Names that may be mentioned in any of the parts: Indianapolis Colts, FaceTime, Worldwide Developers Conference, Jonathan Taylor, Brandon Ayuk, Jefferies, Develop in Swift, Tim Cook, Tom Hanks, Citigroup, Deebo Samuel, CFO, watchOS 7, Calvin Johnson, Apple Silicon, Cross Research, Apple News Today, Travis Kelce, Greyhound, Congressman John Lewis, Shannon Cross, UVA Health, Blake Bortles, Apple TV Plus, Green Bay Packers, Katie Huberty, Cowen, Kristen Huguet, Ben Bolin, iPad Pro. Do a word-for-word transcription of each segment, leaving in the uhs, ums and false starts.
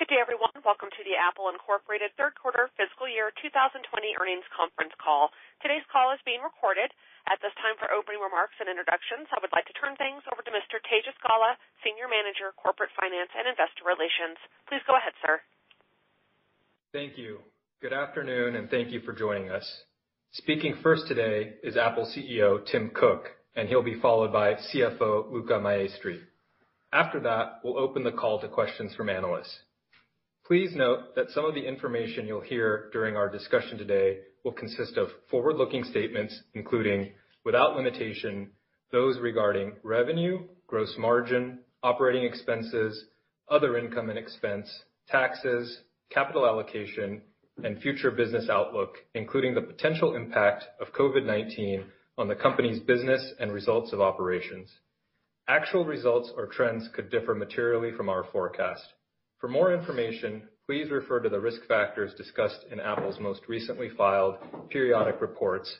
Good day, everyone. Welcome to the Apple Incorporated third quarter fiscal year twenty twenty earnings conference call. Today's call is being recorded. At this time, for opening remarks and introductions, I would like to turn things over to Mister Tejas Gala, Senior Manager, Corporate Finance and Investor Relations. Please go ahead, sir. Thank you. Good afternoon, and thank you for joining us. Speaking first today is Apple C E O Tim Cook, and he'll be followed by C F O Luca Maestri. After that, we'll open the call to questions from analysts. Please note that some of the information you'll hear during our discussion today will consist of forward-looking statements, including, without limitation, those regarding revenue, gross margin, operating expenses, other income and expense, taxes, capital allocation, and future business outlook, including the potential impact of COVID nineteen on the company's business and results of operations. Actual results or trends could differ materially from our forecast. For more information, please refer to the risk factors discussed in Apple's most recently filed periodic reports,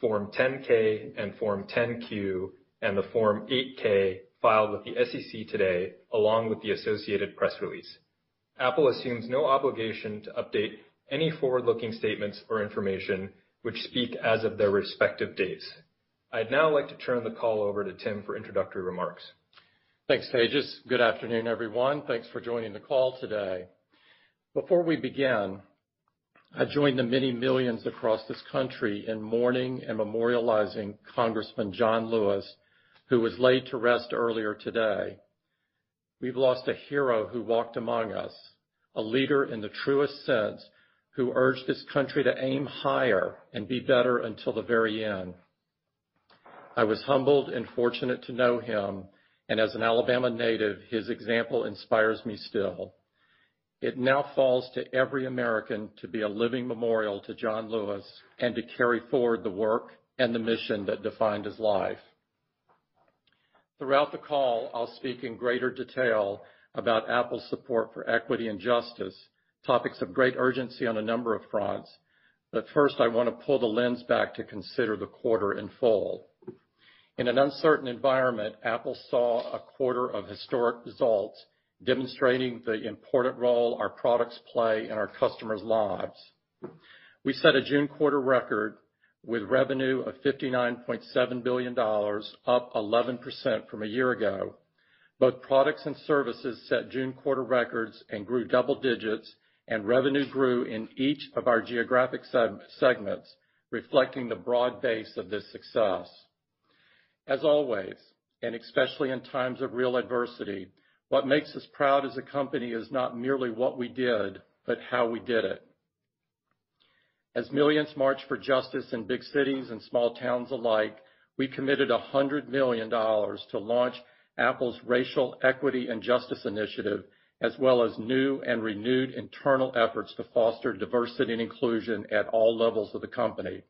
Form ten K and Form ten Q, and the Form eight K filed with the S E C today, along with the associated press release. Apple assumes no obligation to update any forward-looking statements or information which speak as of their respective dates. I'd now like to turn the call over to Tim for introductory remarks. Thanks, Tejas. Good afternoon, everyone. Thanks for joining the call today. Before we begin, I join the many millions across this country in mourning and memorializing Congressman John Lewis, who was laid to rest earlier today. We've lost a hero who walked among us, a leader in the truest sense, who urged this country to aim higher and be better until the very end. I was humbled and fortunate to know him, and as an Alabama native, his example inspires me still. It now falls to every American to be a living memorial to John Lewis and to carry forward the work and the mission that defined his life. Throughout the call, I'll speak in greater detail about Apple's support for equity and justice, topics of great urgency on a number of fronts, but first I want to pull the lens back to consider the quarter in full. In an uncertain environment, Apple saw a quarter of historic results, demonstrating the important role our products play in our customers' lives. We set a June quarter record with revenue of fifty-nine point seven billion dollars, up eleven percent from a year ago. Both products and services set June quarter records and grew double digits, and revenue grew in each of our geographic segments, reflecting the broad base of this success. As always, and especially in times of real adversity, what makes us proud as a company is not merely what we did, but how we did it. As millions march for justice in big cities and small towns alike, we committed one hundred million dollars to launch Apple's Racial Equity and Justice Initiative, as well as new and renewed internal efforts to foster diversity and inclusion at all levels of the company.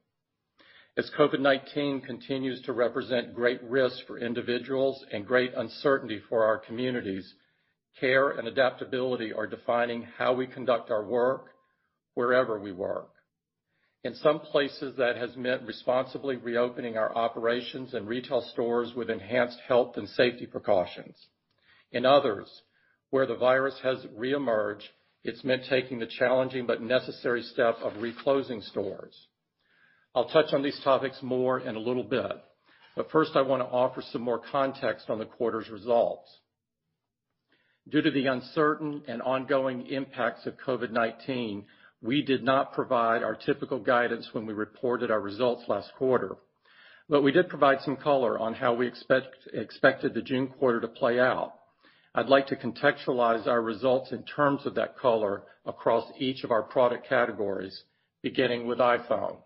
As COVID nineteen continues to represent great risk for individuals and great uncertainty for our communities, care and adaptability are defining how we conduct our work wherever we work. In some places, that has meant responsibly reopening our operations and retail stores with enhanced health and safety precautions. In others, where the virus has reemerged, it's meant taking the challenging but necessary step of reclosing stores. I'll touch on these topics more in a little bit, but first I want to offer some more context on the quarter's results. Due to the uncertain and ongoing impacts of COVID nineteen, we did not provide our typical guidance when we reported our results last quarter, but we did provide some color on how we expect, expected the June quarter to play out. I'd like to contextualize our results in terms of that color across each of our product categories, beginning with iPhone.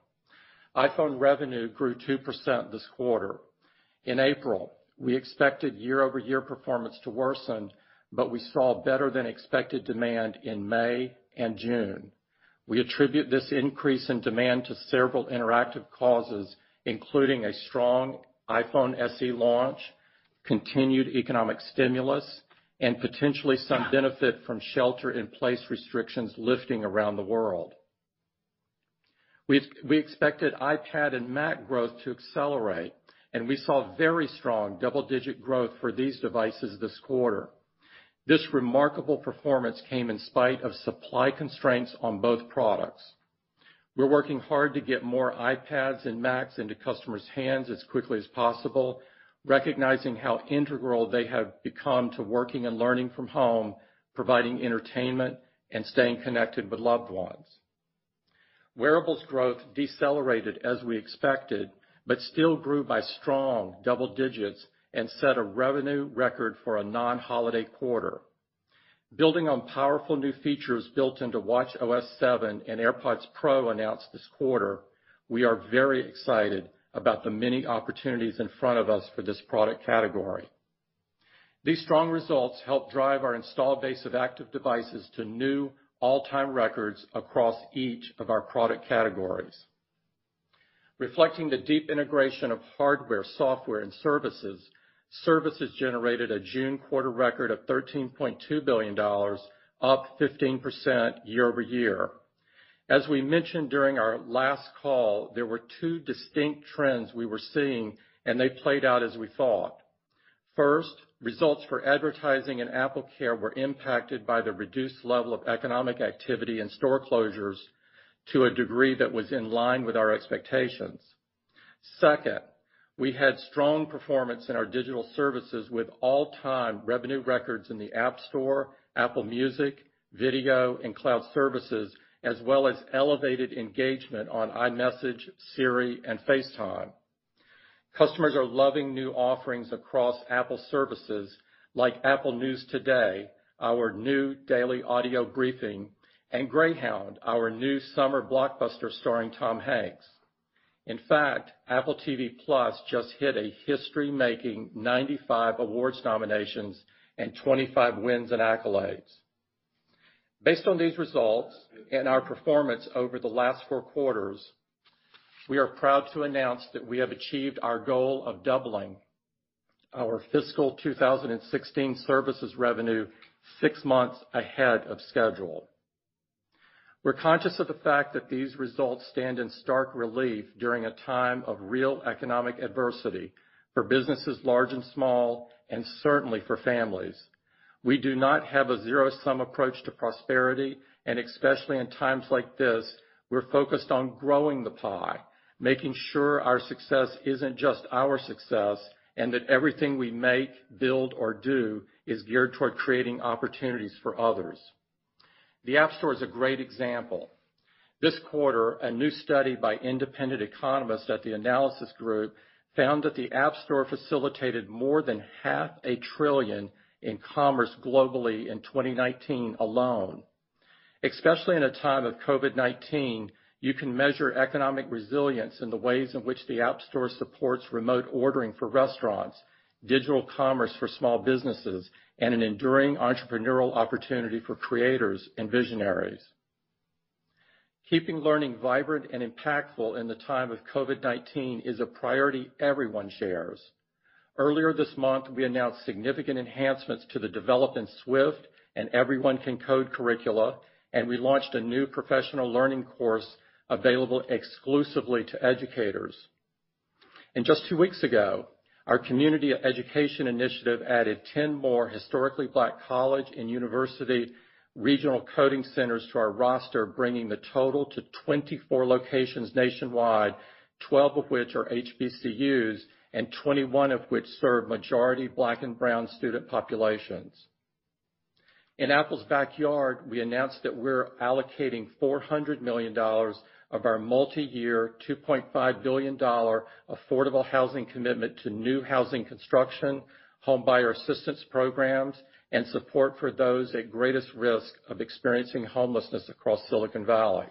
iPhone revenue grew two percent this quarter. In April, we expected year-over-year performance to worsen, but we saw better than expected demand in May and June. We attribute this increase in demand to several interactive causes, including a strong iPhone S E launch, continued economic stimulus, and potentially some benefit from shelter-in-place restrictions lifting around the world. We expected iPad and Mac growth to accelerate, and we saw very strong double-digit growth for these devices this quarter. This remarkable performance came in spite of supply constraints on both products. We're working hard to get more iPads and Macs into customers' hands as quickly as possible, recognizing how integral they have become to working and learning from home, providing entertainment, and staying connected with loved ones. Wearables growth decelerated as we expected, but still grew by strong double digits and set a revenue record for a non-holiday quarter. Building on powerful new features built into watch O S seven and AirPods Pro announced this quarter, we are very excited about the many opportunities in front of us for this product category. These strong results help drive our install base of active devices to new all-time records across each of our product categories. Reflecting the deep integration of hardware, software, and services, services generated a June quarter record of thirteen point two billion dollars, up fifteen percent year over year. As we mentioned during our last call, there were two distinct trends we were seeing, and they played out as we thought. First, results for advertising and AppleCare were impacted by the reduced level of economic activity and store closures to a degree that was in line with our expectations. Second, we had strong performance in our digital services with all-time revenue records in the App Store, Apple Music, video, and cloud services, as well as elevated engagement on iMessage, Siri, and FaceTime. Customers are loving new offerings across Apple services like Apple News Today, our new daily audio briefing, and Greyhound, our new summer blockbuster starring Tom Hanks. In fact, Apple T V Plus just hit a history-making ninety-five awards nominations and twenty-five wins and accolades. Based on these results and our performance over the last four quarters, we are proud to announce that we have achieved our goal of doubling our fiscal two thousand sixteen services revenue six months ahead of schedule. We're conscious of the fact that these results stand in stark relief during a time of real economic adversity for businesses large and small, and certainly for families. We do not have a zero-sum approach to prosperity, and especially in times like this, we're focused on growing the pie, making sure our success isn't just our success, and that everything we make, build, or do is geared toward creating opportunities for others. The App Store is a great example. This quarter, a new study by independent economists at the Analysis Group found that the App Store facilitated more than half a trillion in commerce globally in twenty nineteen alone. Especially in a time of COVID nineteen, you can measure economic resilience in the ways in which the App Store supports remote ordering for restaurants, digital commerce for small businesses, and an enduring entrepreneurial opportunity for creators and visionaries. Keeping learning vibrant and impactful in the time of COVID nineteen is a priority everyone shares. Earlier this month, we announced significant enhancements to the Develop in Swift and Everyone Can Code curricula, and we launched a new professional learning course available exclusively to educators. And just two weeks ago, our Community Education Initiative added ten more historically black college and university regional coding centers to our roster, bringing the total to twenty-four locations nationwide, twelve of which are H B C Us, and twenty-one of which serve majority black and brown student populations. In Apple's backyard, we announced that we're allocating four hundred million dollars of our multi-year two point five billion dollars affordable housing commitment to new housing construction, homebuyer assistance programs, and support for those at greatest risk of experiencing homelessness across Silicon Valley.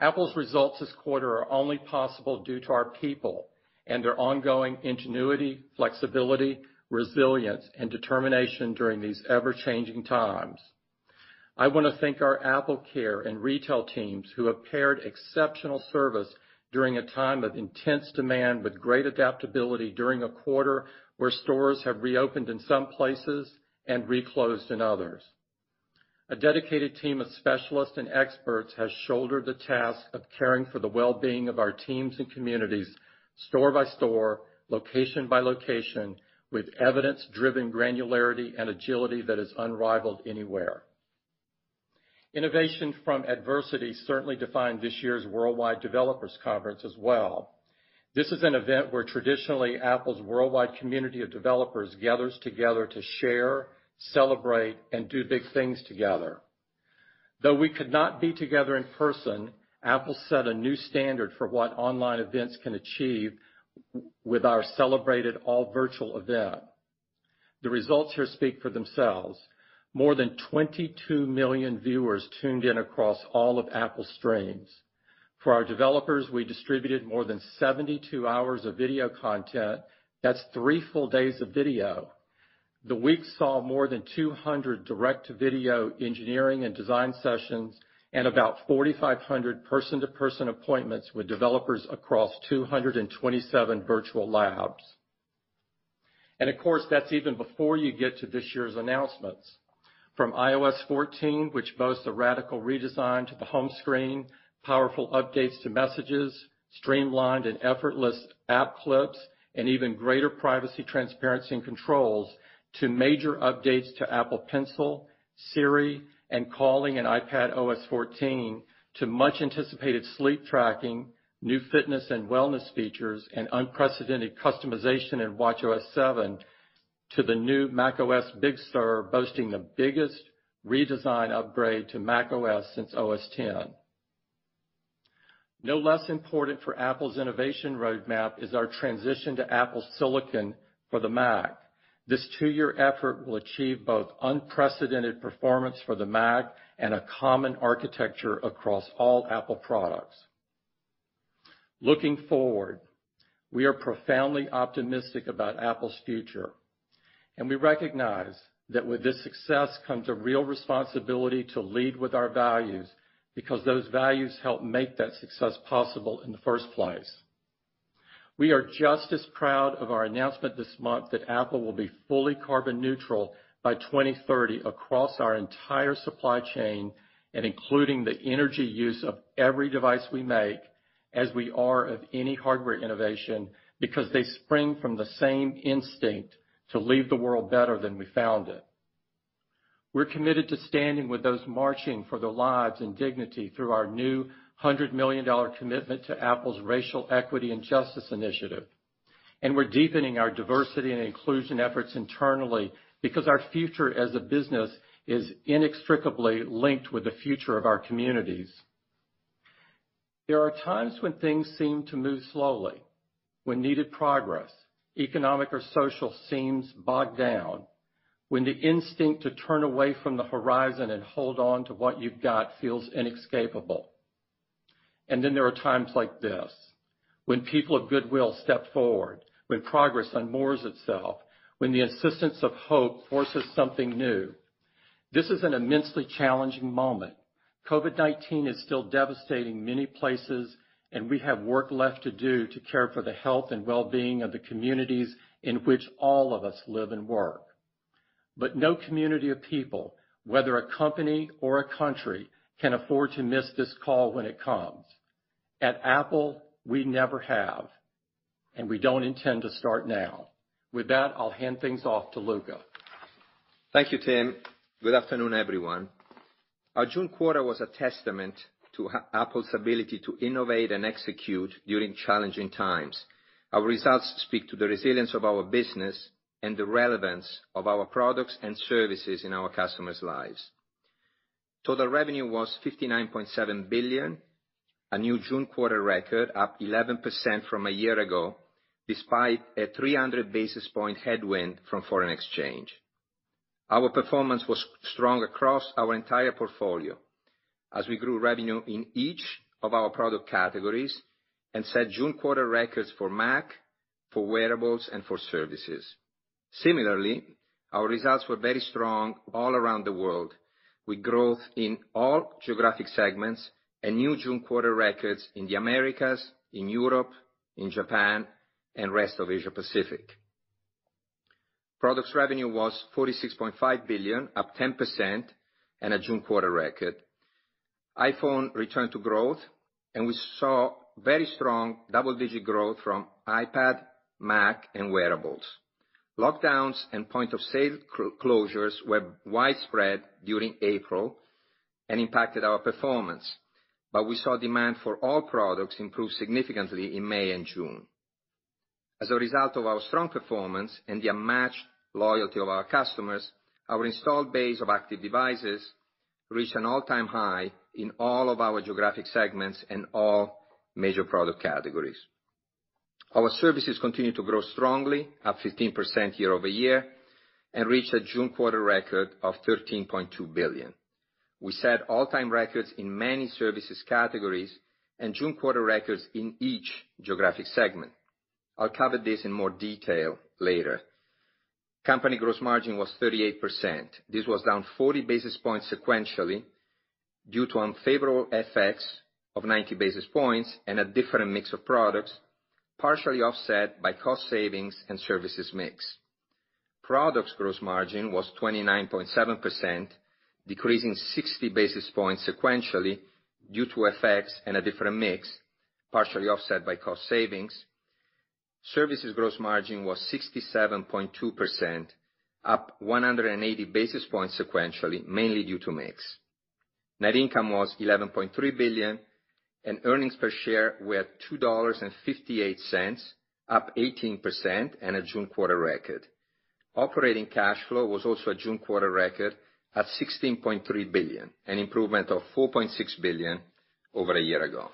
Apple's results this quarter are only possible due to our people and their ongoing ingenuity, flexibility, resilience, and determination during these ever-changing times. I want to thank our AppleCare and retail teams who have paired exceptional service during a time of intense demand with great adaptability during a quarter where stores have reopened in some places and reclosed in others. A dedicated team of specialists and experts has shouldered the task of caring for the well-being of our teams and communities, store by store, location by location, with evidence-driven granularity and agility that is unrivaled anywhere. Innovation from adversity certainly defined this year's Worldwide Developers Conference as well. This is an event where traditionally Apple's worldwide community of developers gathers together to share, celebrate, and do big things together. Though we could not be together in person, Apple set a new standard for what online events can achieve with our celebrated all-virtual event. The results here speak for themselves. More than twenty-two million viewers tuned in across all of Apple's streams. For our developers, we distributed more than seventy-two hours of video content. That's three full days of video. The week saw more than two hundred direct-to-video engineering and design sessions and about forty-five hundred person-to-person appointments with developers across two hundred twenty-seven virtual labs. And of course, that's even before you get to this year's announcements. From i O S fourteen, which boasts a radical redesign to the home screen, powerful updates to messages, streamlined and effortless app clips, and even greater privacy, transparency, and controls, to major updates to Apple Pencil, Siri, and calling and iPad O S fourteen, to much-anticipated sleep tracking, new fitness and wellness features, and unprecedented customization in watch O S seven, to the new macOS Big Sur, boasting the biggest redesign upgrade to macOS since O S ten. No less important for Apple's innovation roadmap is our transition to Apple Silicon for the Mac. This two-year effort will achieve both unprecedented performance for the Mac and a common architecture across all Apple products. Looking forward, we are profoundly optimistic about Apple's future, and we recognize that with this success comes a real responsibility to lead with our values, because those values help make that success possible in the first place. We are just as proud of our announcement this month that Apple will be fully carbon neutral by twenty thirty across our entire supply chain, and including the energy use of every device we make, as we are of any hardware innovation, because they spring from the same instinct to leave the world better than we found it. We're committed to standing with those marching for their lives and dignity through our new one hundred million dollars commitment to Apple's Racial Equity and Justice Initiative. And we're deepening our diversity and inclusion efforts internally, because our future as a business is inextricably linked with the future of our communities. There are times when things seem to move slowly, when needed progress, economic or social, seems bogged down, when the instinct to turn away from the horizon and hold on to what you've got feels inescapable. And then there are times like this, when people of goodwill step forward, when progress unmoors itself, when the insistence of hope forces something new. This is an immensely challenging moment. COVID nineteen is still devastating many places, and we have work left to do to care for the health and well-being of the communities in which all of us live and work. But no community of people, whether a company or a country, can afford to miss this call when it comes. At Apple, we never have, and we don't intend to start now. With that, I'll hand things off to Luca. Thank you, Tim. Good afternoon, everyone. Our June quarter was a testament to Apple's ability to innovate and execute during challenging times. Our results speak to the resilience of our business and the relevance of our products and services in our customers' lives. Total revenue was fifty-nine point seven billion dollars, a new June quarter record, up eleven percent from a year ago, despite a three hundred basis point headwind from foreign exchange. Our performance was strong across our entire portfolio, as we grew revenue in each of our product categories and set June quarter records for Mac, for wearables, and for services. Similarly, our results were very strong all around the world, with growth in all geographic segments and new June quarter records in the Americas, in Europe, in Japan, and rest of Asia Pacific. Products revenue was forty-six point five billion dollars, up ten percent, and a June quarter record. iPhone returned to growth, and we saw very strong double-digit growth from iPad, Mac, and wearables. Lockdowns and point-of-sale closures were widespread during April and impacted our performance, but we saw demand for all products improve significantly in May and June. As a result of our strong performance and the unmatched loyalty of our customers, our installed base of active devices reached an all-time high in all of our geographic segments and all major product categories. Our services continue to grow strongly, up fifteen percent year-over-year, and reached a June quarter record of thirteen point two billion. We set all-time records in many services categories and June quarter records in each geographic segment. I'll cover this in more detail later. Company gross margin was thirty-eight percent. This was down forty basis points sequentially due to unfavorable F X of ninety basis points and a different mix of products, partially offset by cost savings and services mix. Products gross margin was twenty-nine point seven percent, decreasing sixty basis points sequentially due to F X and a different mix, partially offset by cost savings. Services gross margin was sixty-seven point two percent, up one hundred eighty basis points sequentially, mainly due to mix. Net income was eleven point three billion dollars, and earnings per share were two dollars and fifty-eight cents, up eighteen percent and a June quarter record. Operating cash flow was also a June quarter record at sixteen point three billion dollars, an improvement of four point six billion dollars over a year ago.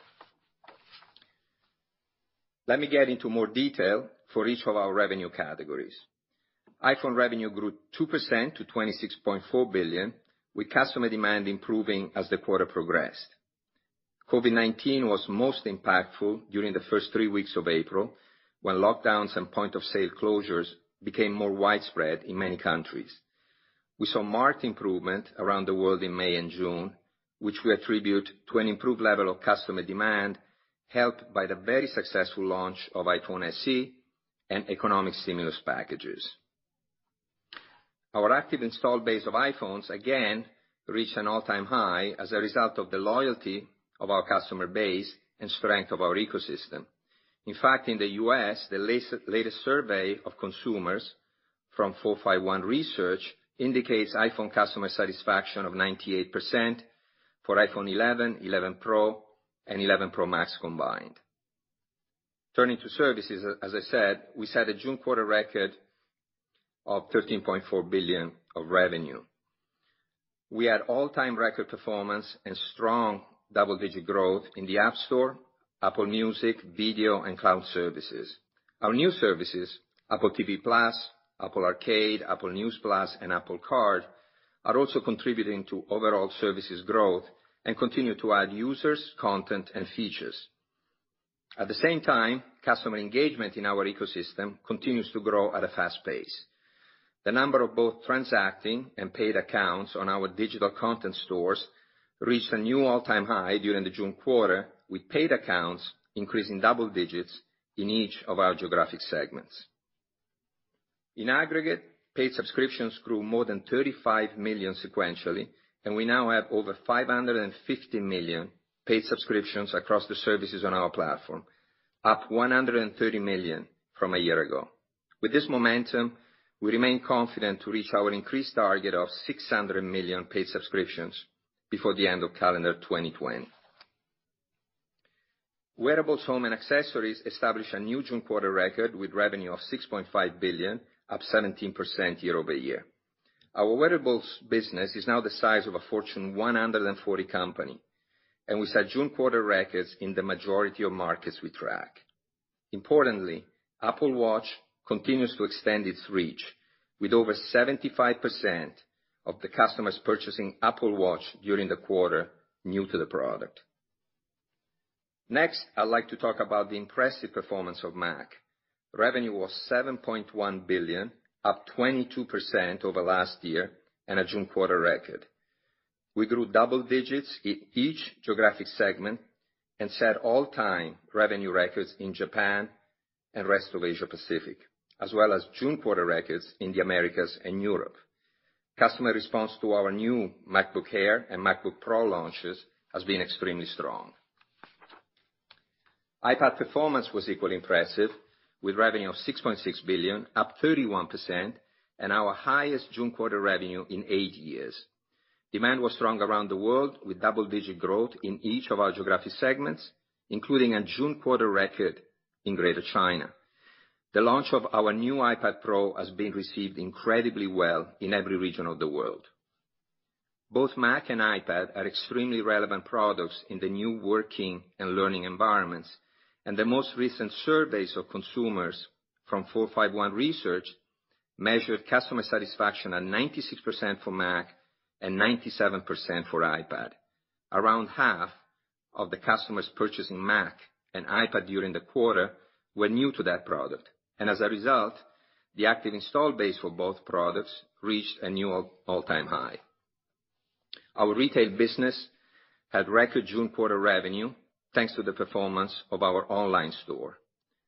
Let me get into more detail for each of our revenue categories. iPhone revenue grew two percent to twenty-six point four billion dollars, with customer demand improving as the quarter progressed. COVID nineteen was most impactful during the first three weeks of April, when lockdowns and point-of-sale closures became more widespread in many countries. We saw marked improvement around the world in May and June, which we attribute to an improved level of customer demand, helped by the very successful launch of iPhone S E and economic stimulus packages. Our active install base of iPhones again reached an all-time high as a result of the loyalty of our customer base and strength of our ecosystem. In fact, in the U S, the latest survey of consumers from four fifty-one Research indicates iPhone customer satisfaction of ninety-eight percent for iPhone eleven, eleven Pro, and eleven Pro Max combined. Turning to services, as I said, we set a June quarter record of thirteen point four billion dollars of revenue. We had all-time record performance and strong double-digit growth in the App Store, Apple Music, video, and cloud services. Our new services, Apple T V Plus, Apple Arcade, Apple News Plus, and Apple Card, are also contributing to overall services growth and continue to add users, content, and features. At the same time, customer engagement in our ecosystem continues to grow at a fast pace. The number of both transacting and paid accounts on our digital content stores reached a new all-time high during the June quarter, with paid accounts increasing double digits in each of our geographic segments. In aggregate, paid subscriptions grew more than thirty-five million sequentially, and we now have over five hundred fifty million paid subscriptions across the services on our platform, up one hundred thirty million from a year ago. With this momentum, we remain confident to reach our increased target of six hundred million paid subscriptions before the end of calendar twenty twenty. Wearables, home, and accessories established a new June quarter record with revenue of six point five billion dollars, up seventeen percent year-over-year. Our wearables business is now the size of a Fortune one hundred forty company, and we set June quarter records in the majority of markets we track. Importantly, Apple Watch continues to extend its reach, with over seventy-five percent of the customers purchasing Apple Watch during the quarter new to the product. Next, I'd like to talk about the impressive performance of Mac. Revenue was seven point one billion dollars, up twenty-two percent over last year and a June quarter record. We grew double digits in each geographic segment and set all-time revenue records in Japan and rest of Asia Pacific, as well as June quarter records in the Americas and Europe. Customer response to our new MacBook Air and MacBook Pro launches has been extremely strong. iPad performance was equally impressive, with revenue of six point six billion dollars, up thirty-one percent, and our highest June quarter revenue in eight years. Demand was strong around the world, with double-digit growth in each of our geographic segments, including a June quarter record in Greater China. The launch of our new iPad Pro has been received incredibly well in every region of the world. Both Mac and iPad are extremely relevant products in the new working and learning environments, and the most recent surveys of consumers from four fifty-one Research measured customer satisfaction at ninety-six percent for Mac and ninety-seven percent for iPad. Around half of the customers purchasing Mac and iPad during the quarter were new to that product, and as a result, the active install base for both products reached a new all-time high. Our retail business had record June quarter revenue thanks to the performance of our online store.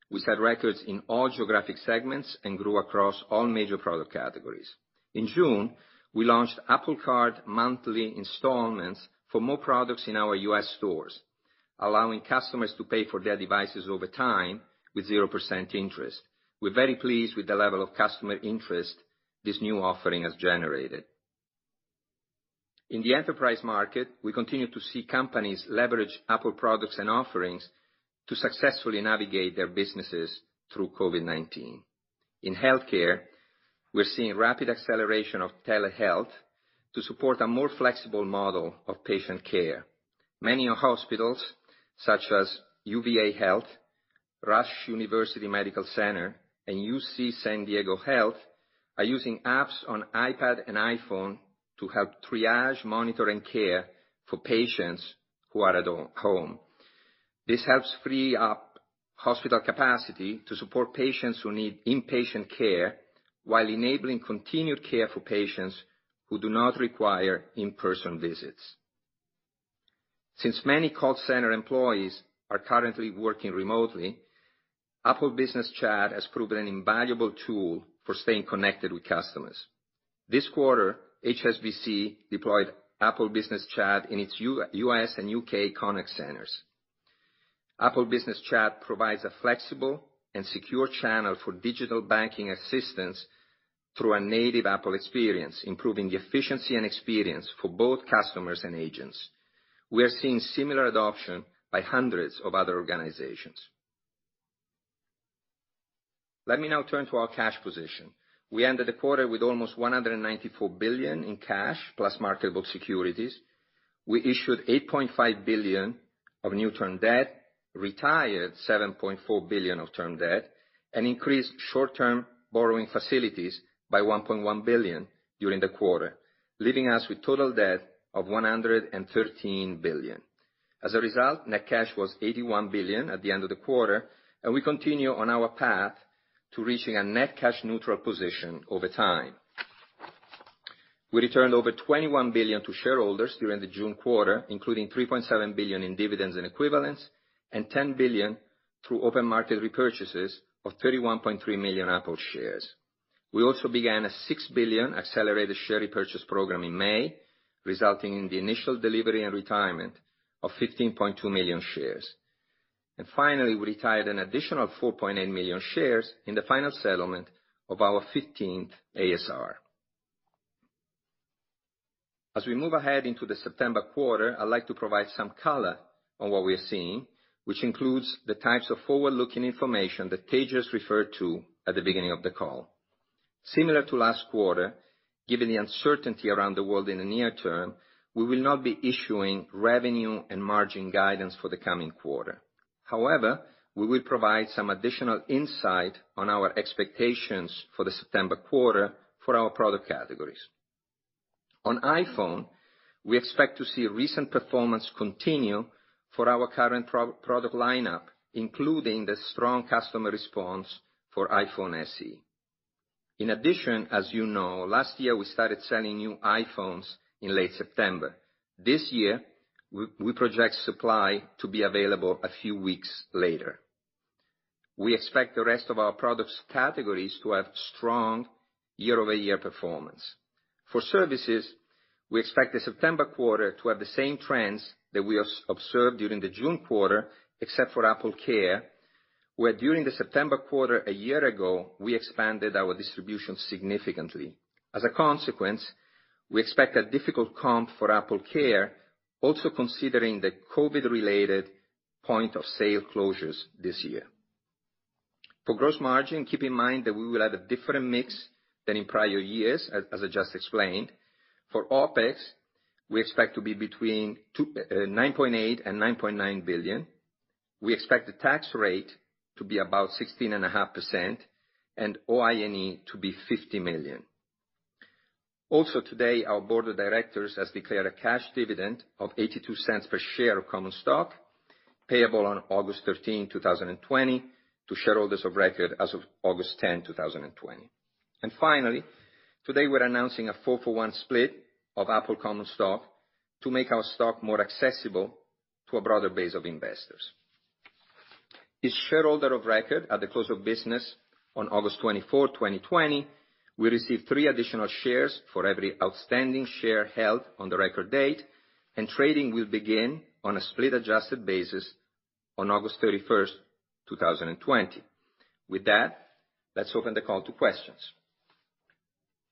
We set records in all geographic segments and grew across all major product categories. In June, we launched Apple Card monthly installments for more products in our U S stores, allowing customers to pay for their devices over time with zero percent interest. We're very pleased with the level of customer interest this new offering has generated. In the enterprise market, we continue to see companies leverage Apple products and offerings to successfully navigate their businesses through COVID nineteen. In healthcare, we're seeing rapid acceleration of telehealth to support a more flexible model of patient care. Many hospitals, such as U V A Health, Rush University Medical Center, and U C San Diego Health, are using apps on iPad and iPhone to help triage, monitor, and care for patients who are at home. This helps free up hospital capacity to support patients who need inpatient care while enabling continued care for patients who do not require in-person visits. Since many call center employees are currently working remotely, Apple Business Chat has proven an invaluable tool for staying connected with customers. This quarter, H S B C deployed Apple Business Chat in its U S and U K Connect centers. Apple Business Chat provides a flexible and secure channel for digital banking assistance through a native Apple experience, improving the efficiency and experience for both customers and agents. We are seeing similar adoption by hundreds of other organizations. Let me now turn to our cash position. We ended the quarter with almost one hundred ninety-four billion dollars in cash plus marketable securities. We issued eight point five billion dollars of new term debt, retired seven point four billion dollars of term debt, and increased short-term borrowing facilities by one point one billion dollars during the quarter, leaving us with total debt of one hundred thirteen billion dollars. As a result, net cash was eighty-one billion dollars at the end of the quarter, and we continue on our path to reaching a net cash neutral position over time. We returned over twenty-one billion dollars to shareholders during the June quarter, including three point seven billion dollars in dividends and equivalents, and ten billion dollars through open market repurchases of thirty-one point three million Apple shares. We also began a six billion dollars accelerated share repurchase program in May, resulting in the initial delivery and retirement of fifteen point two million shares. And finally, we retired an additional four point eight million shares in the final settlement of our fifteenth A S R. As we move ahead into the September quarter, I'd like to provide some color on what we're seeing, which includes the types of forward-looking information that Tejas referred to at the beginning of the call. Similar to last quarter, given the uncertainty around the world in the near term, we will not be issuing revenue and margin guidance for the coming quarter. However, we will provide some additional insight on our expectations for the September quarter for our product categories. On iPhone, we expect to see recent performance continue for our current pro- product lineup, including the strong customer response for iPhone S E. In addition, as you know, last year we started selling new iPhones in late September. This year, we project supply to be available a few weeks later. We expect the rest of our products categories to have strong year-over-year performance. For services, we expect the September quarter to have the same trends that we observed during the June quarter, except for Apple Care, where during the September quarter a year ago, we expanded our distribution significantly. As a consequence, we expect a difficult comp for AppleCare, also considering the COVID-related point-of-sale closures this year. For gross margin, keep in mind that we will have a different mix than in prior years, as I just explained. For OpEx, we expect to be between nine point eight and nine point nine billion. We expect the tax rate to be about sixteen point five percent and O I N E to be fifty million. Also today, our board of directors has declared a cash dividend of eighty-two cents per share of common stock, payable on August thirteenth, two thousand twenty, to shareholders of record as of August tenth, two thousand twenty. And finally, today we're announcing a four for one split of Apple common stock to make our stock more accessible to a broader base of investors. As shareholder of record at the close of business on August twenty-fourth, twenty twenty, we received three additional shares for every outstanding share held on the record date, and trading will begin on a split-adjusted basis on August thirty-first, two thousand twenty. With that, let's open the call to questions.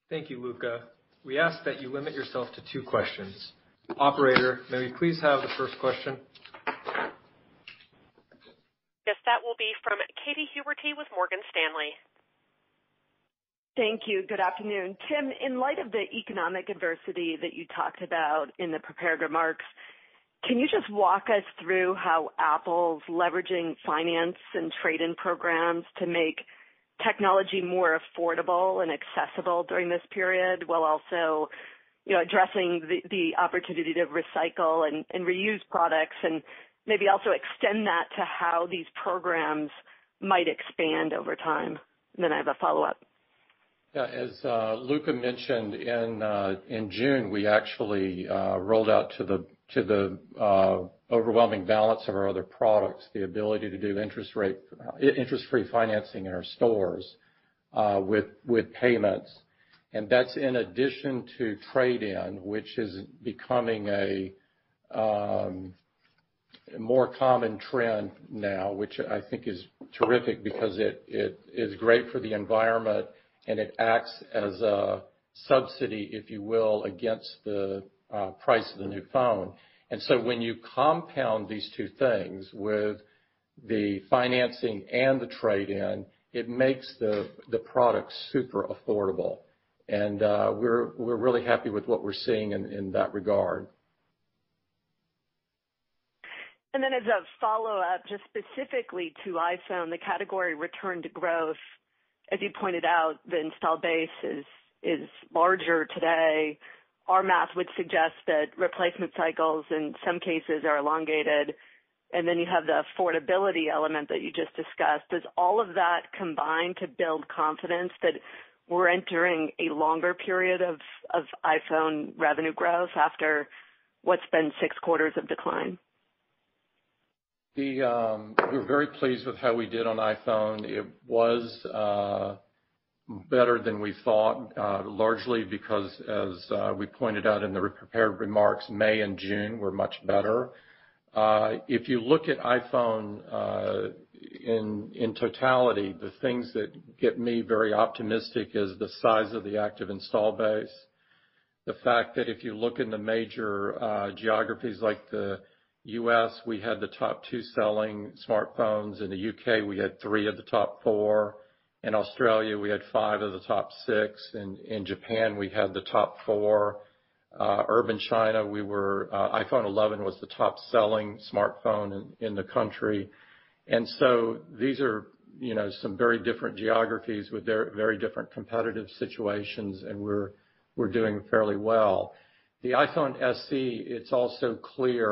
Thank you, Luca. We ask that you limit yourself to two questions. Operator, may we please have the first question? Yes, that will be from Katie Huberty with Morgan Stanley. Thank you. Good afternoon. Tim, in light of the economic adversity that you talked about in the prepared remarks, can you just walk us through how Apple's leveraging finance and trade-in programs to make technology more affordable and accessible during this period, while also, you know, addressing the, the opportunity to recycle and, and reuse products, and maybe also extend that to how these programs might expand over time? And then I have a follow-up. Yeah, as uh, Luca mentioned, in uh, in June, we actually uh, rolled out to the to the uh, overwhelming balance of our other products, the ability to do interest rate, interest-free financing in our stores uh, with with payments, and that's in addition to trade-in, which is becoming a um, more common trend now, which I think is terrific because it it is great for the environment and it acts as a subsidy, if you will, against the Uh, price of the new phone. And so when you compound these two things with the financing and the trade-in, it makes the the product super affordable. And uh, we're we're really happy with what we're seeing in, in that regard. And then as a follow-up, just specifically to iPhone, the category returned to growth. As you pointed out, the installed base is is larger today. Our math would suggest that replacement cycles in some cases are elongated, and then you have the affordability element that you just discussed. Does all of that combine to build confidence that we're entering a longer period of, of iPhone revenue growth after what's been six quarters of decline? The, um, we're very pleased with how we did on iPhone. It was uh... better than we thought, uh, largely because, as uh, we pointed out in the prepared remarks, May and June were much better. Uh, if you look at iPhone uh, in in totality, the things that get me very optimistic is the size of the active install base, the fact that if you look in the major uh, geographies like the U S, we had the top two selling smartphones. In the U K, we had three of the top four. In Australia, we had five of the top six. In, in Japan, we had the top four. Uh, urban China, we were uh, iPhone eleven was the top-selling smartphone in, in the country. And so these are, you know, some very different geographies with their very different competitive situations, and we're we're doing fairly well. The iPhone S E, it's also clear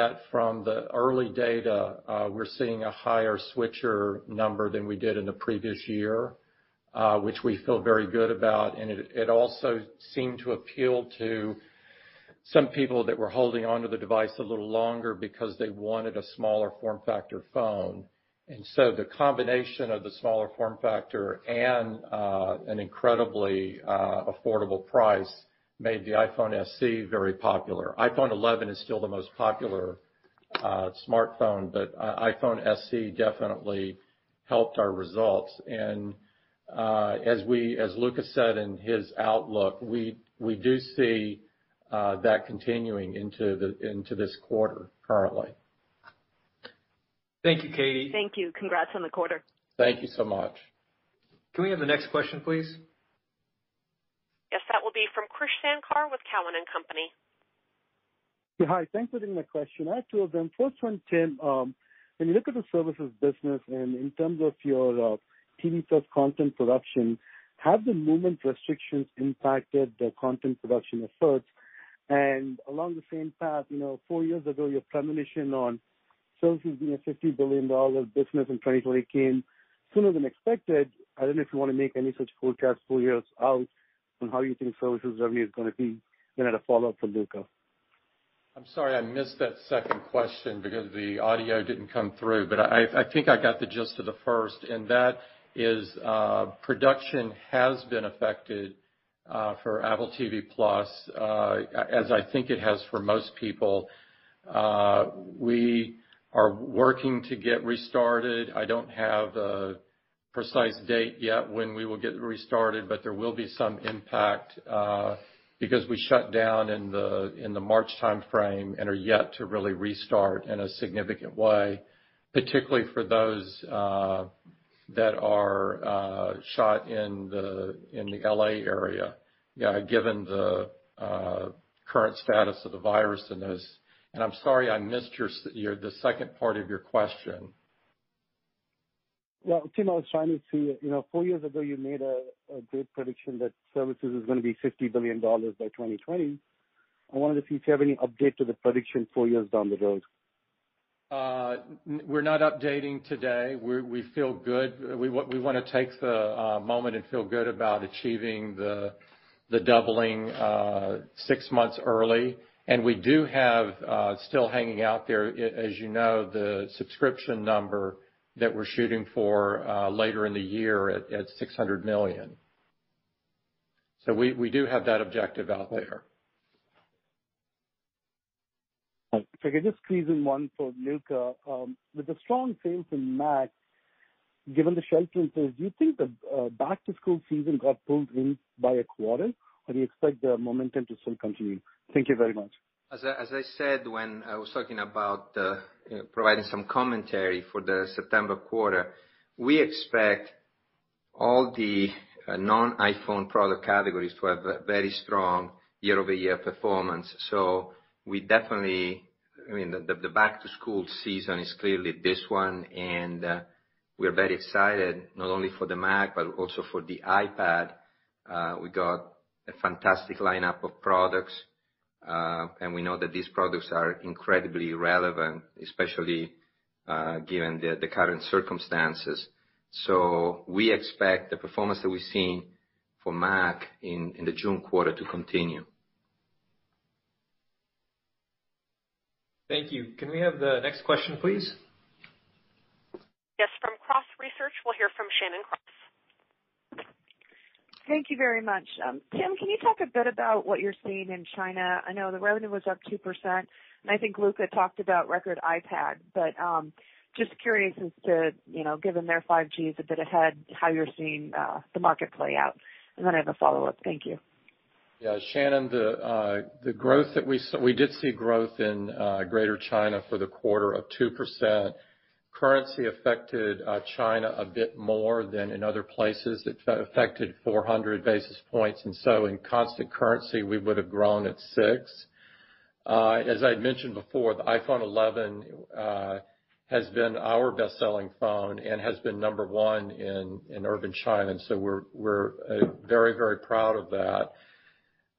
that from the early data, uh, we're seeing a higher switcher number than we did in the previous year, uh, which we feel very good about. And it, it also seemed to appeal to some people that were holding onto the device a little longer because they wanted a smaller form factor phone. And so the combination of the smaller form factor and uh, an incredibly uh, affordable price made the iPhone S E very popular. iPhone eleven is still the most popular uh, smartphone, but uh, iPhone S E definitely helped our results. And uh, as we, as Lucas said in his outlook, we we do see uh, that continuing into the into this quarter currently. Thank you, Katie. Thank you. Congrats on the quarter. Thank you so much. Can we have the next question, please? Yes, that will be from Krish Sankar with Cowen and Company. Yeah, hi. Thanks for taking my question. I have two of them. First one, Tim, um, when you look at the services business and in terms of your uh, T V plus content production, have the movement restrictions impacted the content production efforts? And along the same path, you know, four years ago, your premonition on services being a fifty billion dollars business in twenty twenty came sooner than expected. I don't know if you want to make any such forecast four years out on how you think services revenue is going to be. Then I had a follow-up for Luca. I'm sorry, I missed that second question because the audio didn't come through, but I, I think I got the gist of the first, and that is uh, production has been affected uh, for Apple T V Plus, uh, as I think it has for most people. Uh, we are working to get restarted. I don't have a precise date yet when we will get restarted, but there will be some impact uh, because we shut down in the in the March timeframe and are yet to really restart in a significant way, particularly for those uh, that are uh, shot in the in the L A area. Yeah, given the uh, current status of the virus and those. And I'm sorry, I missed your, your the second part of your question. Well, Tim, I was trying to see, you know, four years ago you made a, a great prediction that services is going to be fifty billion dollars by twenty twenty. I wanted to see if you have any update to the prediction four years down the road. Uh, we're not updating today. We're, we feel good. We, we want to take the uh, moment and feel good about achieving the, the doubling uh, six months early. And we do have uh, still hanging out there, as you know, the subscription number that we're shooting for uh, later in the year at, at six hundred million. So we, we do have that objective out there. If I could just squeeze in one for Luca. Um, with the strong sales in Mac, given the shelter in place, do you think the uh, back-to-school season got pulled in by a quarter, or do you expect the momentum to still continue? Thank you very much. As I, as I said when I was talking about uh, you know, providing some commentary for the September quarter, we expect all the uh, non-iPhone product categories to have a very strong year-over-year performance. So we definitely, I mean, the, the, the back-to-school season is clearly this one, and uh, we're very excited not only for the Mac but also for the iPad. Uh, we got a fantastic lineup of products. Uh, and we know that these products are incredibly relevant, especially uh, given the, the current circumstances. So we expect the performance that we've seen for Mac in, in the June quarter to continue. Thank you. Can we have the next question, please? Yes, from Cross Research, we'll hear from Shannon Cross. Thank you very much. Um, Tim, can you talk a bit about what you're seeing in China? I know the revenue was up two percent, and I think Luca talked about record iPad, but um, just curious as to, you know, given their five G is a bit ahead, how you're seeing uh, the market play out. And then I have a follow-up. Thank you. Yeah, Shannon, the uh, the growth that we saw, we did see growth in uh, Greater China for the quarter of two percent. Currency affected uh, China a bit more than in other places. It affected four hundred basis points, and so in constant currency, we would have grown at six. Uh, as I had mentioned before, the iPhone eleven uh, has been our best-selling phone and has been number one in, in urban China, and so we're, we're uh, very, very proud of that.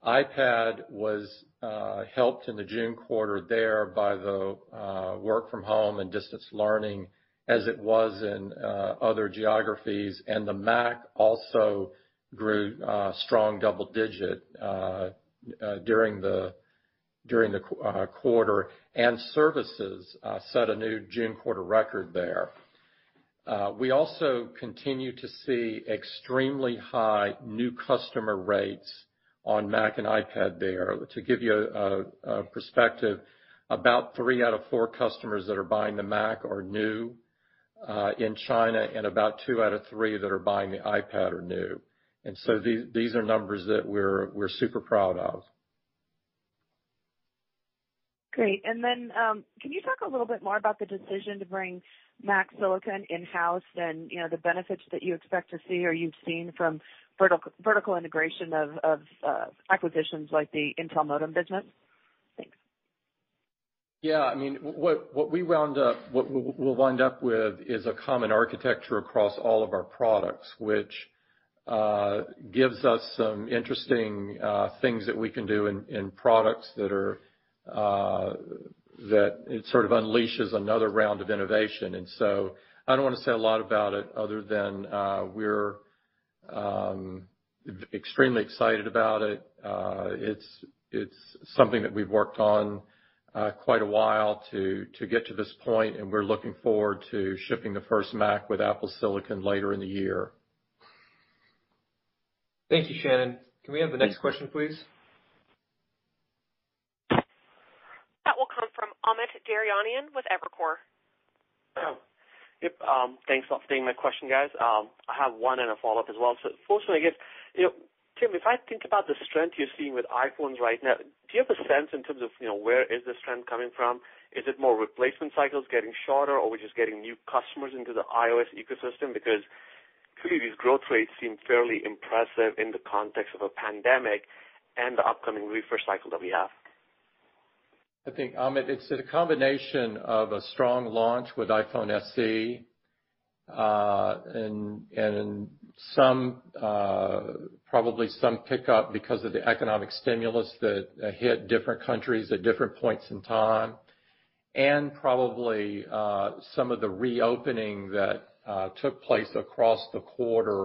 iPad was uh, helped in the June quarter there by the uh, work from home and distance learning as it was in uh, other geographies. And the Mac also grew uh, strong double digit uh, uh, during the during the uh, quarter. And services uh, set a new June quarter record there. Uh, we also continue to see extremely high new customer rates on Mac and iPad there. To give you a, a perspective, about three out of four customers that are buying the Mac are new. uh, in China, and about two out of three that are buying the iPad are new. And so these, these are numbers that we're, we're super proud of. Great. And then um, can you talk a little bit more about the decision to bring Mac Silicon in-house and, you know, the benefits that you expect to see or you've seen from vertical, vertical integration of, of uh, acquisitions like the Intel modem business? Thanks. Yeah, I mean, what, what we wound up, what we'll wind up with is a common architecture across all of our products, which uh, gives us some interesting uh, things that we can do in, in products that are Uh, that it sort of unleashes another round of innovation. And so I don't want to say a lot about it other than uh, we're um, extremely excited about it. Uh, it's it's something that we've worked on uh, quite a while to, to get to this point, and we're looking forward to shipping the first Mac with Apple Silicon later in the year. Thank you, Shannon. Can we have the next question, please? Amit Daryanani with Evercore. Yep. Um, thanks a lot for taking my question, guys. Um, I have one and a follow-up as well. So, first one, I guess, you know, Tim, if I think about the strength you're seeing with iPhones right now, do you have a sense in terms of, you know, where is this trend coming from? Is it more replacement cycles getting shorter, or we're just getting new customers into the iOS ecosystem? Because clearly these growth rates seem fairly impressive in the context of a pandemic and the upcoming refresh cycle that we have. I think, Amit, it's a combination of a strong launch with iPhone S E uh, and, and some, uh, probably some pickup because of the economic stimulus that uh, hit different countries at different points in time, and probably uh, some of the reopening that uh, took place across the quarter,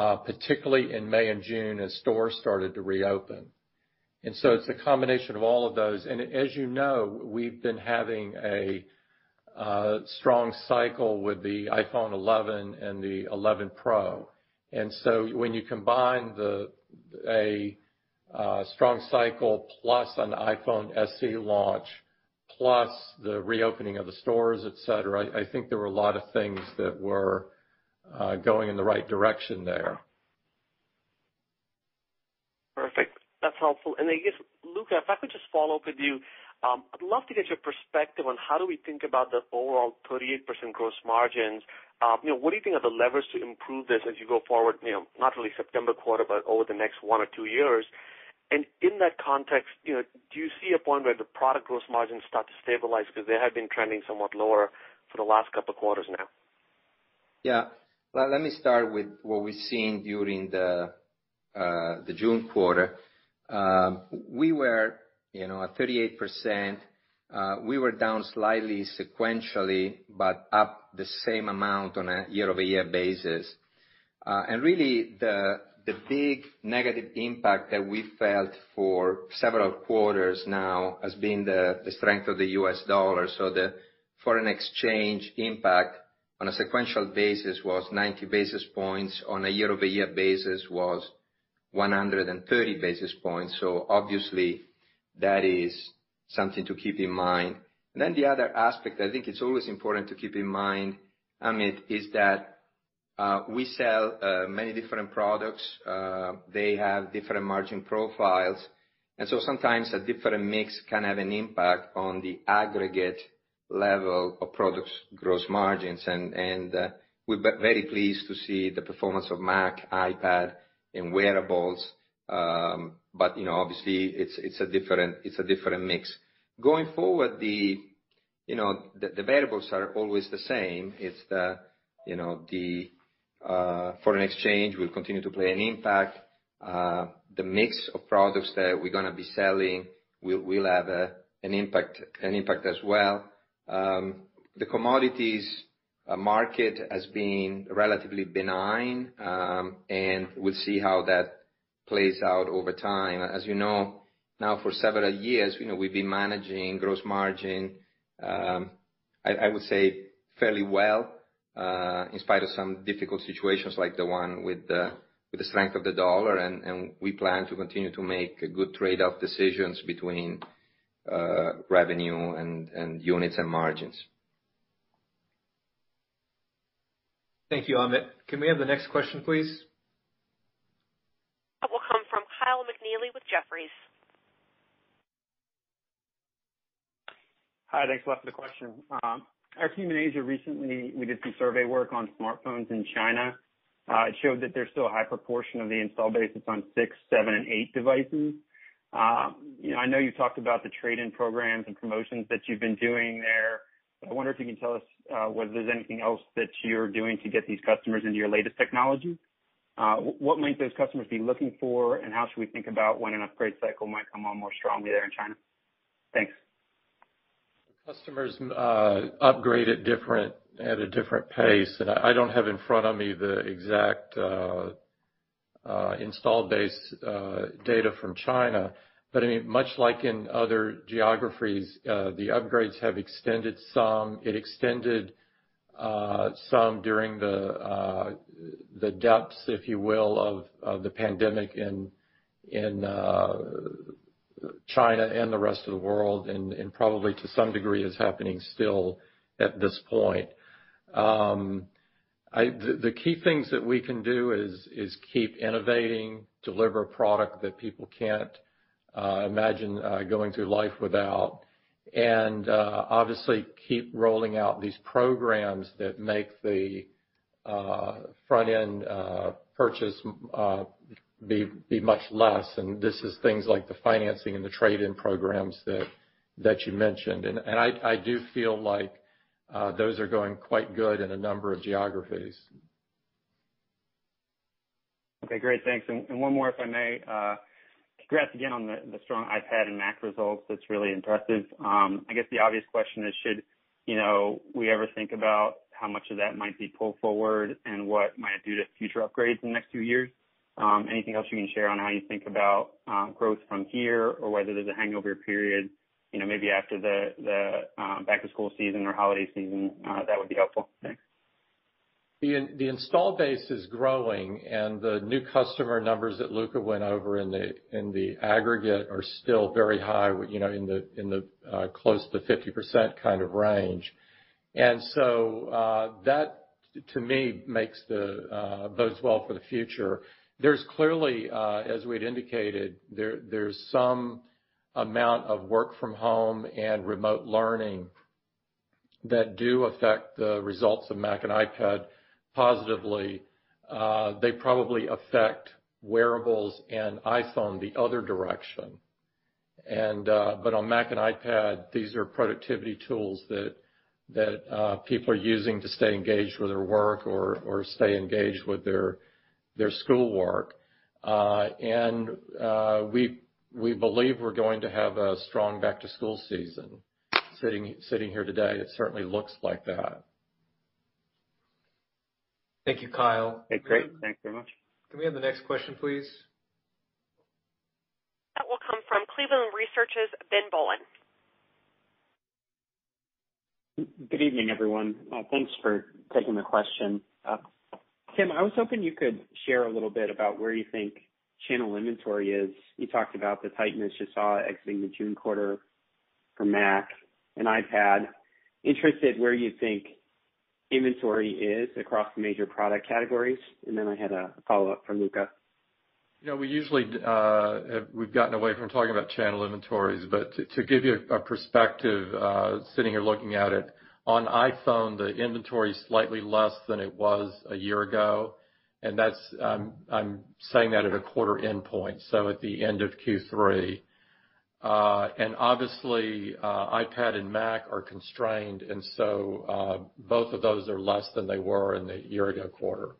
uh, particularly in May and June as stores started to reopen. And so it's a combination of all of those. And as you know, we've been having a uh, strong cycle with the iPhone eleven and the eleven Pro. And so when you combine the a uh, strong cycle plus an iPhone S E launch, plus the reopening of the stores, et cetera, I, I think there were a lot of things that were uh, going in the right direction there. Perfect. That's helpful. And I guess, Luca, if I could just follow up with you, um, I'd love to get your perspective on how do we think about the overall thirty-eight percent gross margins. Uh, you know, what do you think are the levers to improve this as you go forward, you know, not really September quarter, but over the next one or two years? And in that context, you know, do you see a point where the product gross margins start to stabilize, because they have been trending somewhat lower for the last couple of quarters now? Yeah. Well, let me start with what we've seen during the uh, the June quarter. Um, we were, you know, at thirty-eight percent. Uh, we were down slightly sequentially, but up the same amount on a year-over-year basis. Uh, and really, the the big negative impact that we felt for several quarters now has been the, the strength of the U S dollar. So the foreign exchange impact on a sequential basis was ninety basis points. On a year-over-year basis was one hundred thirty basis points. So obviously, that is something to keep in mind. And then the other aspect I think it's always important to keep in mind, Amit, is that uh, we sell uh, many different products. Uh, they have different margin profiles. And so sometimes a different mix can have an impact on the aggregate level of products gross margins. And, and uh, we're very pleased to see the performance of Mac, iPad, in wearables, um, but you know, obviously, it's it's a different it's a different mix. Going forward, the you know the, the variables are always the same. It's the you know the uh, foreign exchange will continue to play an impact. Uh, the mix of products that we're going to be selling will will have a, an impact an impact as well. Um, the commodities. The market has been relatively benign, um, and we'll see how that plays out over time. As you know, now for several years, you know, we've been managing gross margin, um, I, I would say fairly well, uh, in spite of some difficult situations like the one with the, with the strength of the dollar, and, and we plan to continue to make good trade-off decisions between uh, revenue and, and units and margins. Thank you, Amit. Can we have the next question, please? That will come from Kyle McNealy with Jefferies. Hi, thanks a lot for the question. Um, our team in Asia recently, we did some survey work on smartphones in China. Uh, it showed that there's still a high proportion of the install base that's on six, seven, and eight devices. Um, you know, I know you talked about the trade-in programs and promotions that you've been doing there. But I wonder if you can tell us uh, whether there's anything else that you're doing to get these customers into your latest technology. Uh, what might those customers be looking for, and how should we think about when an upgrade cycle might come on more strongly there in China? Thanks. Customers uh, upgrade at different at a different pace, and I don't have in front of me the exact uh, uh, install base uh, data from China. But I mean, much like in other geographies, uh, the upgrades have extended some. It extended uh, some during the uh, the depths, if you will, of, of the pandemic in in uh, China and the rest of the world, and, and probably to some degree is happening still at this point. Um, I, the, the key things that we can do is is keep innovating, deliver a product that people can't Uh, imagine uh, going through life without, and uh, obviously keep rolling out these programs that make the uh, front end uh, purchase uh, be be much less. And this is things like the financing and the trade-in programs that that you mentioned. And, and I, I do feel like uh, those are going quite good in a number of geographies. Okay, great, thanks. And, and one more, if I may. Uh, Congrats again on the, the strong iPad and Mac results. That's really impressive. Um, I guess the obvious question is, should, you know, we ever think about how much of that might be pulled forward and what might it do to future upgrades in the next few years? Um, anything else you can share on how you think about uh, growth from here, or whether there's a hangover period, you know, maybe after the, the uh, back-to-school season or holiday season? Uh, that would be helpful. Thanks. The, the install base is growing, and the new customer numbers that Luca went over in the in the aggregate are still very high, you know, in the in the uh, close to fifty percent kind of range, and so uh, that to me makes the uh, bodes well for the future. There's clearly, uh, as we'd indicated, there there's some amount of work from home and remote learning that do affect the results of Mac and iPad positively. Uh, they probably affect wearables and iPhone the other direction. And uh, but on Mac and iPad, these are productivity tools that that uh, people are using to stay engaged with their work or or stay engaged with their their schoolwork. Uh, and uh, we we believe we're going to have a strong back to school season. Sitting sitting here today, it certainly looks like that. Thank you, Kyle. Hey, great. Thanks very much. Can we have the next question, please? That will come from Cleveland Research's Ben Bolin. Good evening, everyone. Uh, thanks for taking the question. Uh, Tim, I was hoping you could share a little bit about where you think channel inventory is. You talked about the tightness you saw exiting the June quarter for Mac and iPad. Interested where you think inventory is across the major product categories, and then I had a follow-up from Luca. You know, we usually uh, have, we've gotten away from talking about channel inventories, but to, to give you a perspective, uh, sitting here looking at it, on iPhone, the inventory is slightly less than it was a year ago, and that's um, I'm saying that at a quarter end point, so at the end of Q three. Uh, and obviously, uh, iPad and Mac are constrained, and so uh, both of those are less than they were in the year-ago quarter.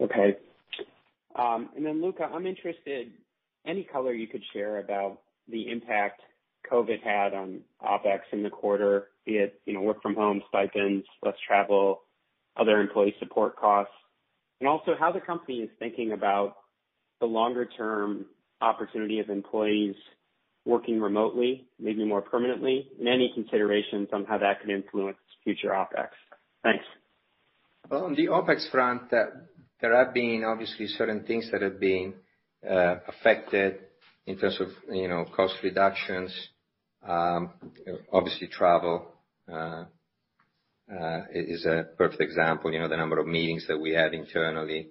Okay. Um, and then, Luca, I'm interested, any color you could share about the impact COVID had on OpEx in the quarter, be it, you know, work from home, stipends, less travel, other employee support costs, and also how the company is thinking about the longer-term opportunity of employees working remotely, maybe more permanently, and any considerations on how that could influence future OpEx. Thanks. Well, on the OpEx front, uh, there have been obviously certain things that have been uh, affected in terms of, you know, cost reductions, um, obviously travel, uh, uh, is a perfect example. You know, the number of meetings that we had internally,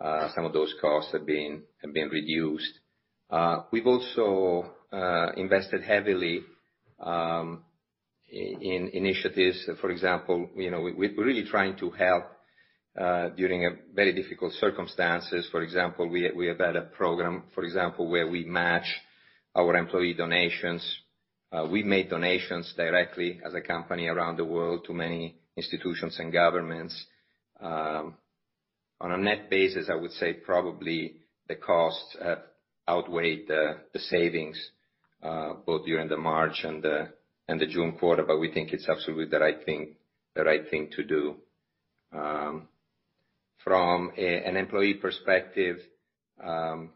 uh, some of those costs have been, have been reduced. Uh, we've also uh, invested heavily um, in initiatives. For example, you know, we, we're really trying to help uh, during a very difficult circumstances. For example, we, we have had a program, for example, where we match our employee donations. Uh, we made donations directly as a company around the world to many institutions and governments. Um, on a net basis, I would say probably the costs uh, outweighed the, the savings, uh, both during the March and the, and the June quarter, but we think it's absolutely the right thing, the right thing to do. Um, from a, an employee perspective, um,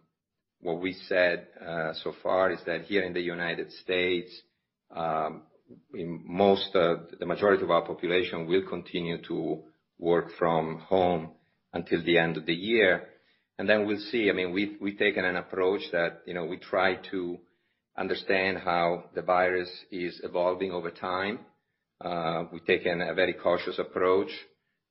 what we said uh, so far is that here in the United States, um, in most, uh, the majority of our population will continue to work from home until the end of the year. And then we'll see. I mean, we've, we've taken an approach that, you know, we try to understand how the virus is evolving over time. Uh, we've taken a very cautious approach,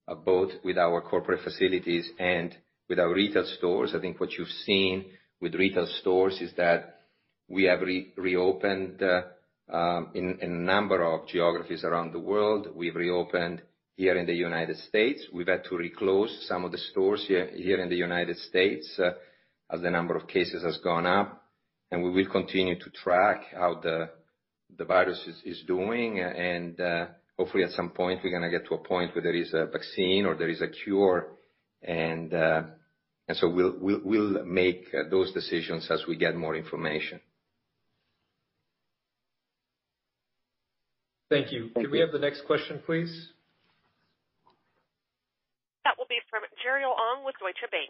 uh, both with our corporate facilities and with our retail stores. I think what you've seen with retail stores is that we have re reopened uh, um, in, in a number of geographies around the world. We've reopened here in the United States. We've had to reclose some of the stores here, here in the United States uh, as the number of cases has gone up. And we will continue to track how the, the virus is, is doing. And uh, hopefully at some point we're going to get to a point where there is a vaccine or there is a cure. And uh, And so we'll, we'll, we'll make those decisions as we get more information. Thank you. Thank Can you. we have the next question, please? That will be from Jeriel Ong with Deutsche Bank.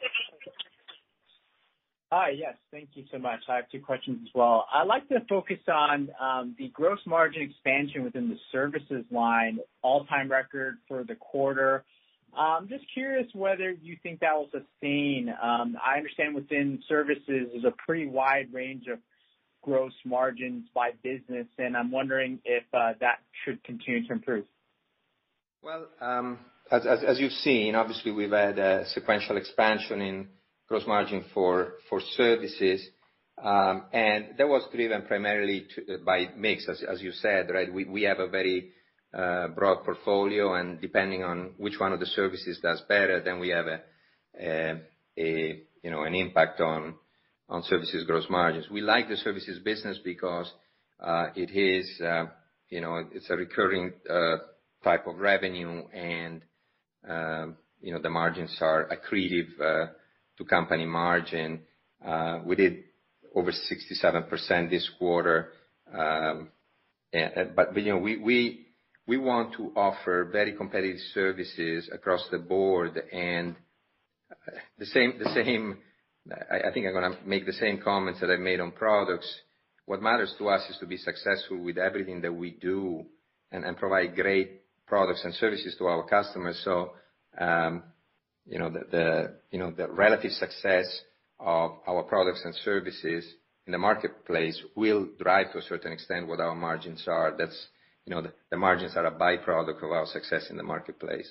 Hi, yes. Thank you so much. I have two questions as well. I'd like to focus on um, the gross margin expansion within the services line, all-time record for the quarter. I'm just curious whether you think that will sustain. Um, I understand within services is a pretty wide range of gross margins by business, and I'm wondering if uh, that should continue to improve. Well, um, as, as, as you've seen, obviously we've had a sequential expansion in gross margin for, for services, um, and that was driven primarily to, by mix, as, as you said, right? We, we have a very Uh, broad portfolio, and depending on which one of the services does better, then we have a, a, a you know an impact on on services gross margins. We like the services business because uh, it is uh, you know it's a recurring uh, type of revenue, and um, you know the margins are accretive uh, to company margin. Uh, we did over sixty-seven percent this quarter, um, and, but, but you know we we We want to offer very competitive services across the board, and the same, the same. I, I think I'm going to make the same comments that I made on products. What matters to us is to be successful with everything that we do, and, and provide great products and services to our customers. So, um, you know, the, the you know the relative success of our products and services in the marketplace will drive to a certain extent what our margins are. That's You know, the, the margins are a byproduct of our success in the marketplace.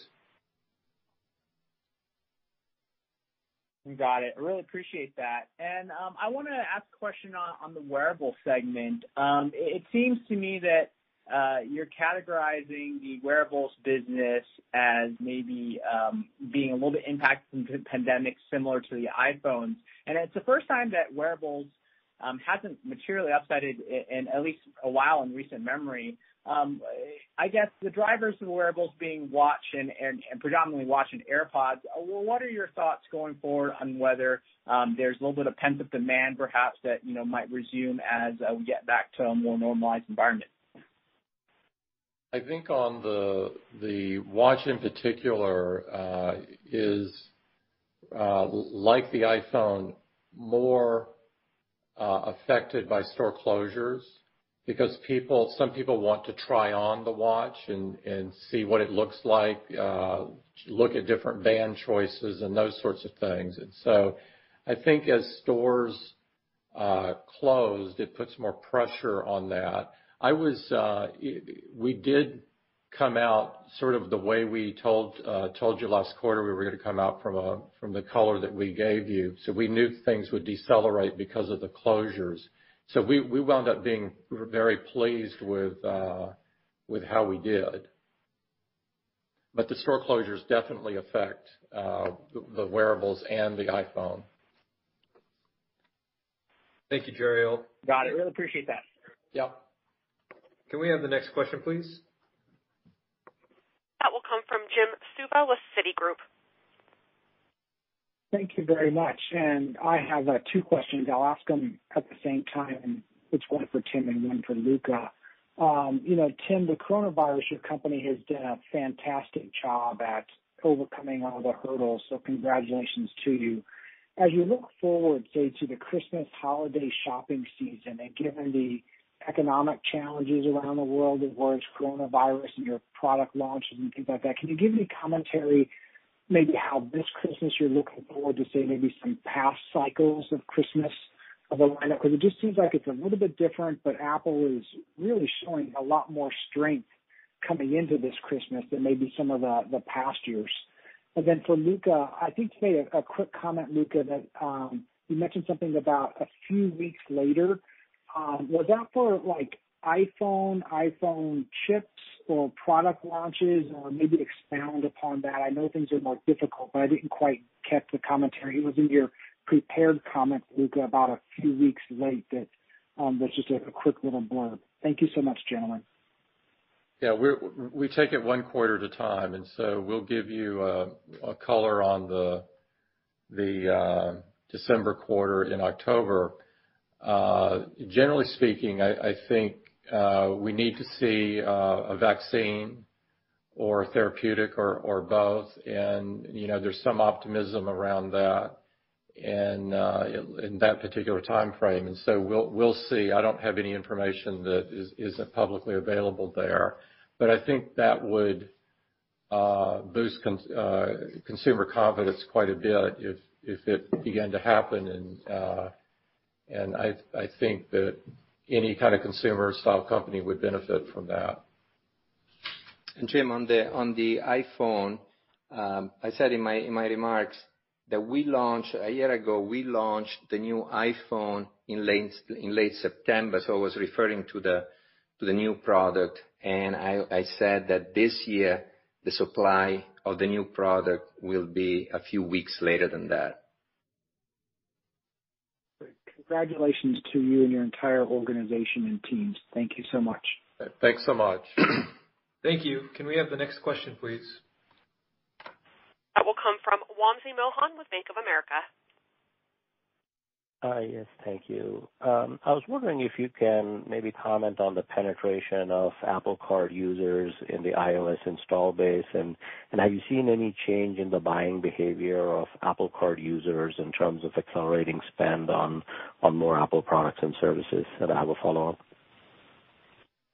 Got it. I really appreciate that. And um, I want to ask a question on, on the wearable segment. Um, it, it seems to me that uh, you're categorizing the wearables business as maybe um, being a little bit impacted from the pandemic, similar to the iPhones. And it's the first time that wearables um, hasn't materially upsided in, in at least a while in recent memory. Um, I guess the drivers of wearables being watch and, and, and predominantly watch and AirPods, well, what are your thoughts going forward on whether um, there's a little bit of pent-up demand perhaps that, you know, might resume as uh, we get back to a more normalized environment? I think on the, the watch in particular uh, is, uh, like the iPhone, more uh, affected by store closures. Because people, some people want to try on the watch and, and see what it looks like, uh, look at different band choices and those sorts of things. And so I think as stores uh, closed, it puts more pressure on that. I was, uh, we did come out sort of the way we told uh, told you last quarter we were going to come out from a, from the color that we gave you. So we knew things would decelerate because of the closures. So we, we wound up being very pleased with uh, with how we did. But the store closures definitely affect uh, the wearables and the iPhone. Thank you, Jeriel. Got it. Really appreciate that. Yep. Can we have the next question, please? That will come from Jim Suva with Citigroup. Thank you very much. And I have uh, two questions. I'll ask them at the same time. It's one for Tim and one for Luca. Um, you know, Tim, the coronavirus, your company has done a fantastic job at overcoming all the hurdles, so congratulations to you. As you look forward, say, to the Christmas holiday shopping season, and given the economic challenges around the world as well as coronavirus and your product launches and things like that, can you give any commentary maybe how this Christmas you're looking forward to, say, maybe some past cycles of Christmas of the lineup? Because it just seems like it's a little bit different, but Apple is really showing a lot more strength coming into this Christmas than maybe some of the, the past years. And then for Luca, I think you made a, a quick comment, Luca, that um, you mentioned something about a few weeks later. Um, was that for like iPhone, iPhone chips or product launches, or maybe expound upon that? I know things are more difficult, but I didn't quite catch the commentary. It was in your prepared comments, Luca, about a few weeks late that um, was just a, a quick little blurb. Thank you so much, gentlemen. Yeah, we we take it one quarter at a time, and so we'll give you a, a color on the, the uh, December quarter in October. Uh, generally speaking, I, I think uh, we need to see uh, a vaccine or a therapeutic or, or both, and you know there's some optimism around that in uh, in that particular time frame, and so we'll we'll see. I don't have any information that is, isn't publicly available there, but I think that would uh, boost con uh, consumer confidence quite a bit if if it began to happen. And uh, And I, I think that any kind of consumer-style company would benefit from that. And Jim, on the on the iPhone, um, I said in my in my remarks that we launched a year ago. We launched the new iPhone in late in late September, so I was referring to the to the new product. And I, I said that this year the supply of the new product will be a few weeks later than that. Congratulations to you and your entire organization and teams. Thank you so much. Thanks so much. Thank you. Can we have the next question, please? That will come from Wamsi Mohan with Bank of America. Uh, yes, thank you. Um, I was wondering if you can maybe comment on the penetration of Apple Card users in the iOS install base, and, and have you seen any change in the buying behavior of Apple Card users in terms of accelerating spend on, on more Apple products and services? And I have a follow-up.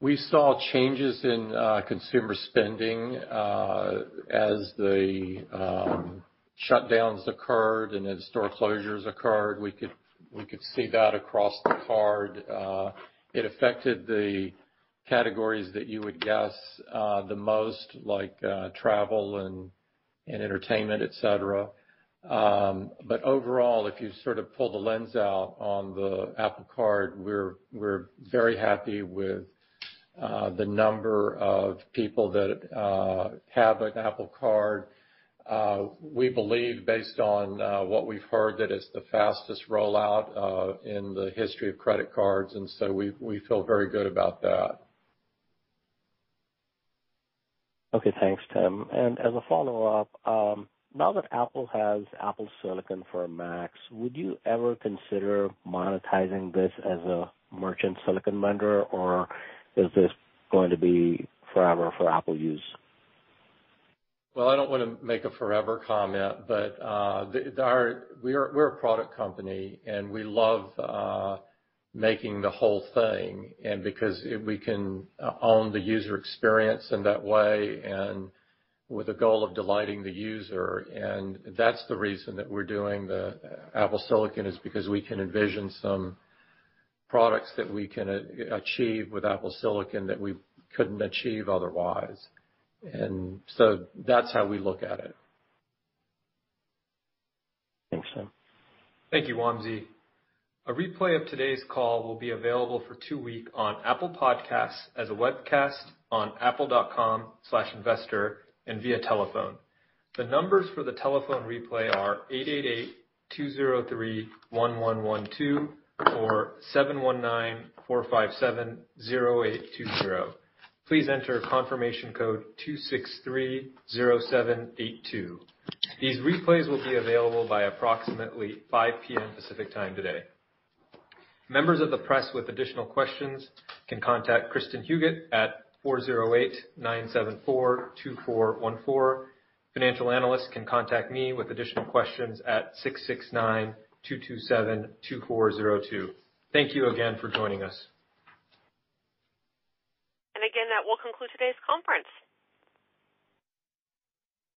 We saw changes in uh, consumer spending uh, as the um, shutdowns occurred and as store closures occurred. We could We could see that across the card. Uh, it affected the categories that you would guess uh, the most, like uh, travel and, and entertainment, et cetera. Um, but overall, if you sort of pull the lens out on the Apple Card, we're, we're very happy with uh, the number of people that uh, have an Apple Card. Uh, we believe, based on uh, what we've heard, that it's the fastest rollout uh, in the history of credit cards, and so we, we feel very good about that. Okay, thanks, Tim. And as a follow-up, um, now that Apple has Apple Silicon for Macs, would you ever consider monetizing this as a merchant silicon vendor, or is this going to be forever for Apple use? Well, I don't want to make a forever comment, but uh, the, the, our, we are, we're a product company, and we love uh, making the whole thing, and because it, we can own the user experience in that way and with the goal of delighting the user. And that's the reason that we're doing the Apple Silicon, is because we can envision some products that we can achieve with Apple Silicon that we couldn't achieve otherwise. And so that's how we look at it. Thanks, Sam. Thank you, Wamsi. A replay of today's call will be available for two weeks on Apple Podcasts as a webcast on apple.com slash investor and via telephone. The numbers for the telephone replay are eight eight eight, two oh three, one one one two or seven one nine, four five seven, oh eight two oh. Please enter confirmation code two six three oh seven eight two. These replays will be available by approximately five p.m. Pacific time today. Members of the press with additional questions can contact Kristen Huguet at four oh eight, nine seven four, two four one four. Financial analysts can contact me with additional questions at six six nine, two two seven, two four oh two. Thank you again for joining us. And again, that will conclude today's conference.